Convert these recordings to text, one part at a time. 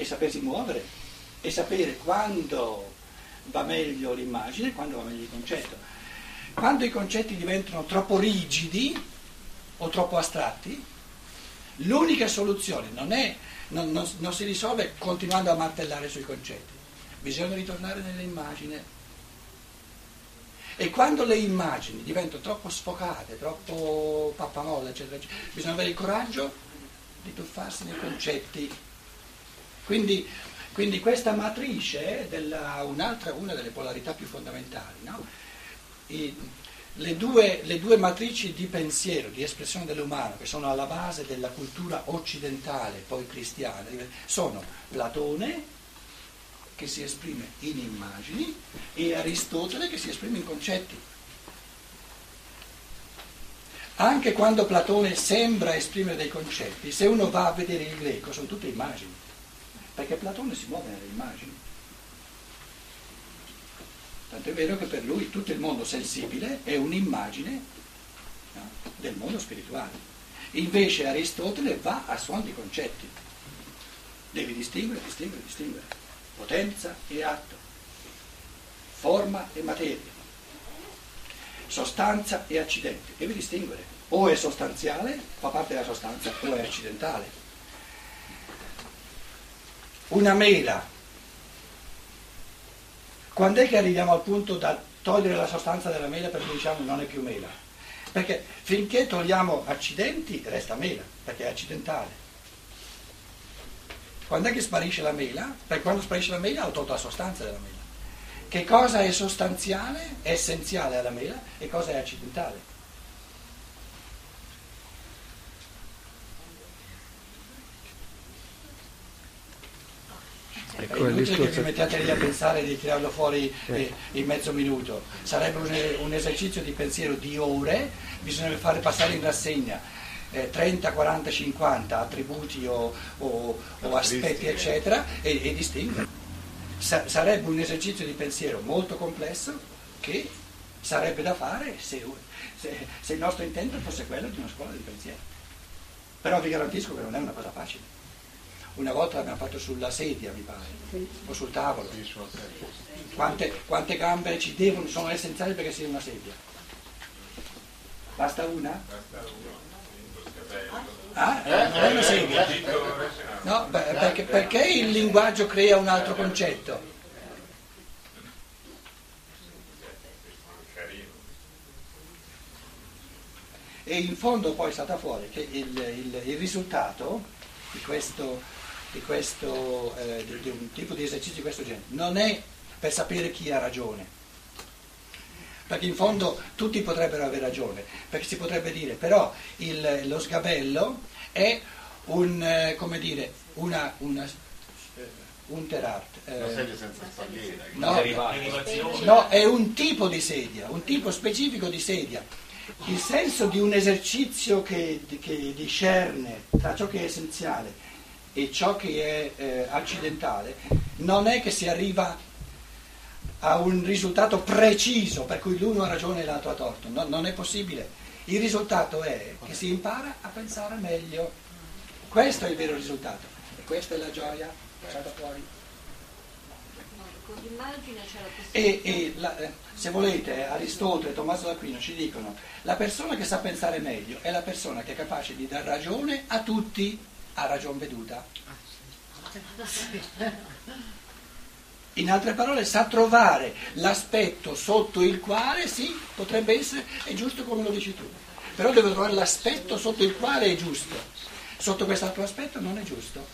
e sapersi muovere e sapere quando va meglio l'immagine e quando va meglio il concetto. Quando i concetti diventano troppo rigidi o troppo astratti, l'unica soluzione non si risolve continuando a martellare sui concetti, bisogna ritornare nelle immagini. E quando le immagini diventano troppo sfocate, troppo pappamolla, eccetera, eccetera, bisogna avere il coraggio di tuffarsi nei concetti. Quindi questa matrice è una delle polarità più fondamentali, no? Le due matrici di pensiero, di espressione dell'umano, che sono alla base della cultura occidentale, poi cristiana, sono Platone, che si esprime in immagini, e Aristotele, che si esprime in concetti. Anche quando Platone sembra esprimere dei concetti, se uno va a vedere il greco, sono tutte immagini, perché Platone si muove nelle immagini. Tant'è vero che per lui tutto il mondo sensibile è un'immagine, no, del mondo spirituale. Invece Aristotele va a suon di concetti. Devi distinguere, distinguere, distinguere. Potenza e atto. Forma e materia. Sostanza e accidente. Devi distinguere. O è sostanziale, fa parte della sostanza, o è accidentale. Una mela. Quando è che arriviamo al punto da togliere la sostanza della mela perché diciamo non è più mela? Perché finché togliamo accidenti resta mela, perché è accidentale. Quando è che sparisce la mela? Perché quando sparisce la mela ho tolto la sostanza della mela. Che cosa è sostanziale, è essenziale alla mela, e cosa è accidentale? È inutile che mettiate lì a pensare di tirarlo fuori in mezzo minuto, sarebbe un esercizio di pensiero di ore, bisogna fare passare in rassegna 30, 40, 50 attributi o aspetti eccetera e distinguere. Sarebbe un esercizio di pensiero molto complesso che sarebbe da fare se il nostro intento fosse quello di una scuola di pensiero, però vi garantisco che non è una cosa facile. Una volta l'abbiamo fatto sulla sedia, mi pare, o sul tavolo. Quante gambe ci devono, sono essenziali perché sia una sedia? Basta una? Ah, è una sedia. No, perché il linguaggio crea un altro concetto? E in fondo poi è stata fuori che il risultato di un tipo di esercizio di questo genere non è per sapere chi ha ragione, perché in fondo tutti potrebbero avere ragione, perché si potrebbe dire però lo sgabello è un terart, una sedia senza spalliera, è un tipo di sedia, un tipo specifico di sedia. Il senso di un esercizio che discerne tra ciò che è essenziale e ciò che è accidentale non è che si arriva a un risultato preciso per cui l'uno ha ragione e l'altro ha torto, no, non è possibile. Il risultato è che si impara a pensare meglio, questo è il vero risultato e questa è la gioia lasciata fuori. Se volete, Aristotele e Tommaso d'Aquino ci dicono: la persona che sa pensare meglio è la persona che è capace di dar ragione a tutti a ragion veduta. In altre parole, sa trovare l'aspetto sotto il quale sì, potrebbe essere, è giusto come lo dici tu, però deve trovare l'aspetto sotto il quale è giusto, sotto quest'altro aspetto non è giusto.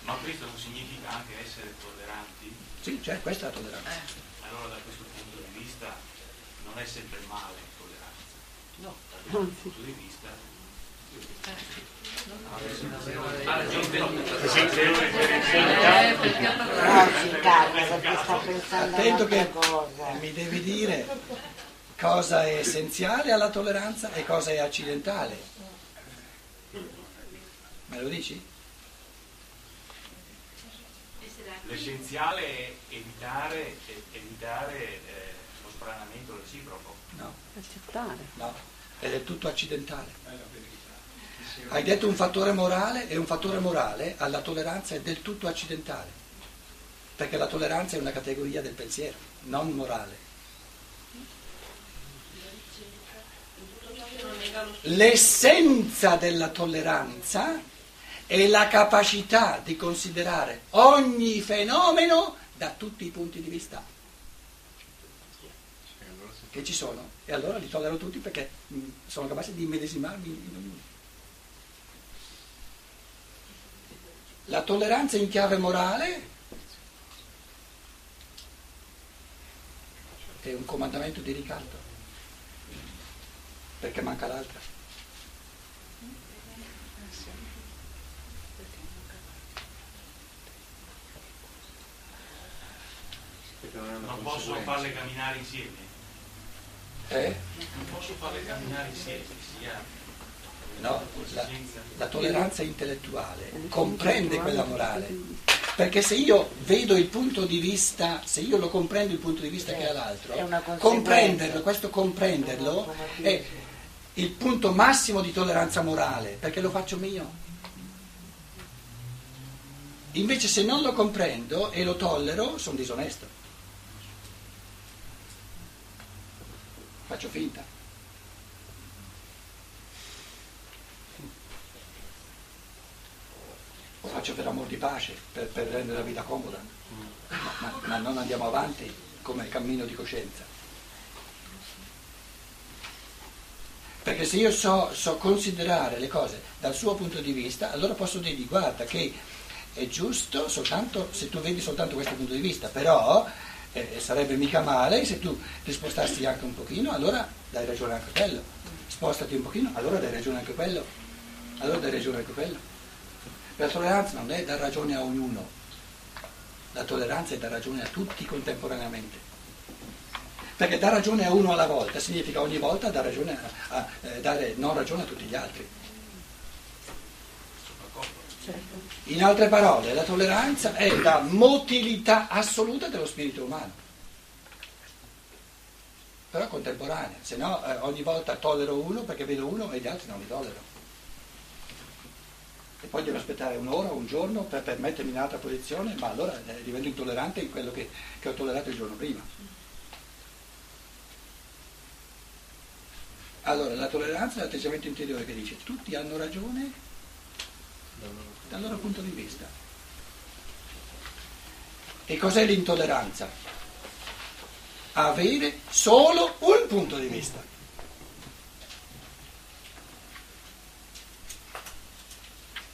Ma questo non significa anche essere tolleranti? Sì, cioè, questa è la tolleranza. Allora da questo punto di vista non è sempre male tolleranza. No. Da questo punto di vista attento che mi devi dire cosa è essenziale alla tolleranza e cosa è accidentale. Me lo dici? L'essenziale è evitare lo sbranamento reciproco. No. Accettare. No, ed è tutto accidentale. Hai detto un fattore morale, e un fattore morale alla tolleranza è del tutto accidentale, perché la tolleranza è una categoria del pensiero, non morale. L'essenza della tolleranza è la capacità di considerare ogni fenomeno da tutti i punti di vista che ci sono, e allora li tollero tutti perché sono capace di immedesimarmi in ognuno. La tolleranza in chiave morale è un comandamento di ricatto, perché manca l'altra. Non posso farle camminare insieme? Non posso farle camminare insieme, sia... No, la tolleranza intellettuale comprende quella morale, perché se io vedo il punto di vista, se io lo comprendo il punto di vista che ha l'altro, comprenderlo è il punto massimo di tolleranza morale, perché lo faccio mio. Invece se non lo comprendo e lo tollero, sono disonesto, faccio finta. Lo faccio per amor di pace, per rendere la vita comoda, ma non andiamo avanti come cammino di coscienza. Perché se io so considerare le cose dal suo punto di vista, allora posso dirgli: guarda che è giusto soltanto se tu vedi soltanto questo punto di vista, però sarebbe mica male se tu ti spostassi anche un pochino, allora dai ragione anche a quello, spostati un pochino, allora dai ragione anche a quello, allora dai ragione anche a quello. La tolleranza non è dar ragione a ognuno, la tolleranza è dar ragione a tutti contemporaneamente, perché dar ragione a uno alla volta significa ogni volta dar ragione dare non ragione a tutti gli altri. In altre parole, la tolleranza è la motilità assoluta dello spirito umano, però contemporanea, se no ogni volta tollero uno perché vedo uno e gli altri non li tollero. E poi devo aspettare un'ora o un giorno per mettermi in un'altra posizione, ma allora divento intollerante in quello che ho tollerato il giorno prima. Allora, la tolleranza è l'atteggiamento interiore che dice: tutti hanno ragione dal loro punto di vista. E cos'è l'intolleranza? Avere solo un punto di vista.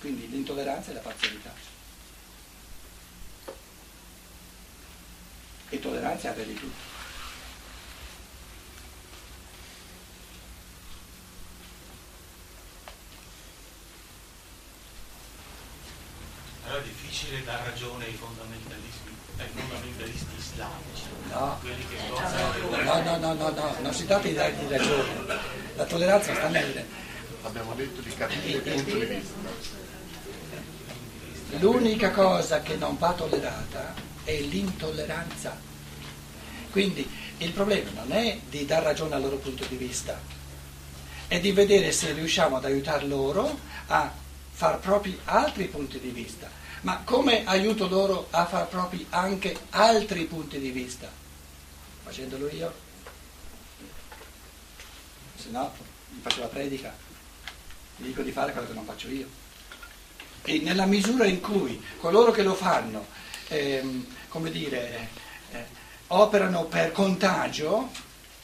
Quindi l'intolleranza è la parzialità. E tolleranza è avere tutto. Allora è difficile dar ragione ai fondamentalisti islamici. No, no, non si tratta di dargli ragione. La tolleranza sta nel... Abbiamo detto di capire il punto di vista. L'unica cosa che non va tollerata è l'intolleranza. Quindi il problema non è di dar ragione al loro punto di vista, è di vedere se riusciamo ad aiutar loro a far propri altri punti di vista. Ma come aiuto loro a far propri anche altri punti di vista? Facendolo io? Se no, mi faccio la predica. Gli dico di fare quello che non faccio io. E nella misura in cui coloro che lo fanno, operano per contagio,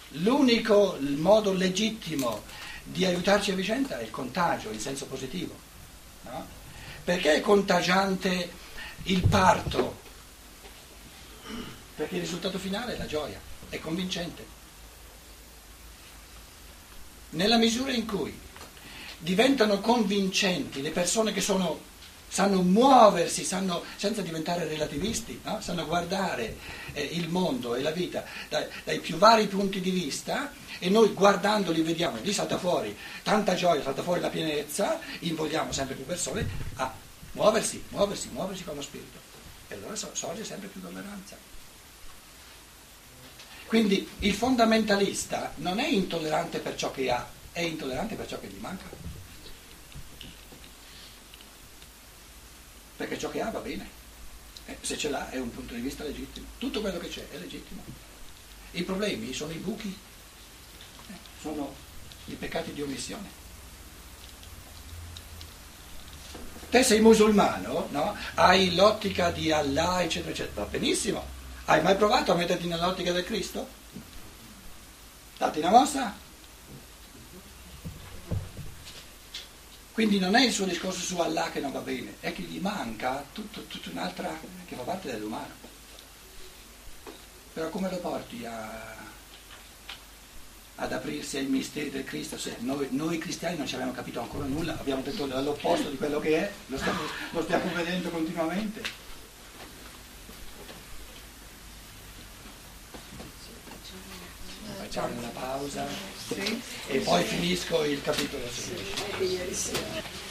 l'unico modo legittimo di aiutarci a vicenda è il contagio, in senso positivo. No? Perché è contagiante il parto? Perché il risultato finale è la gioia, è convincente. Nella misura in cui diventano convincenti le persone che sanno muoversi, senza diventare relativisti, no? Sanno guardare il mondo e la vita dai più vari punti di vista, e noi guardandoli vediamo, lì salta fuori tanta gioia, salta fuori la pienezza, invogliamo sempre più persone a muoversi con lo spirito, e allora sorge sempre più tolleranza. Quindi il fondamentalista non è intollerante per ciò che ha, è intollerante per ciò che gli manca. perché ciò che ha va bene, se ce l'ha è un punto di vista legittimo, tutto quello che c'è è legittimo. I problemi sono i buchi, sono i peccati di omissione. Te sei musulmano, no? Hai l'ottica di Allah, eccetera, eccetera, va benissimo. Hai mai provato a metterti nell'ottica del Cristo? Datti una mossa? Quindi non è il suo discorso su Allah che non va bene, è che gli manca tutta un'altra che fa parte dell'umano. Però come lo porti ad aprirsi ai misteri del Cristo? Se noi cristiani non ci abbiamo capito ancora nulla, abbiamo detto l'opposto di quello che è, lo stiamo vedendo continuamente. Facciamo una pausa e poi finisco il capitolo 16.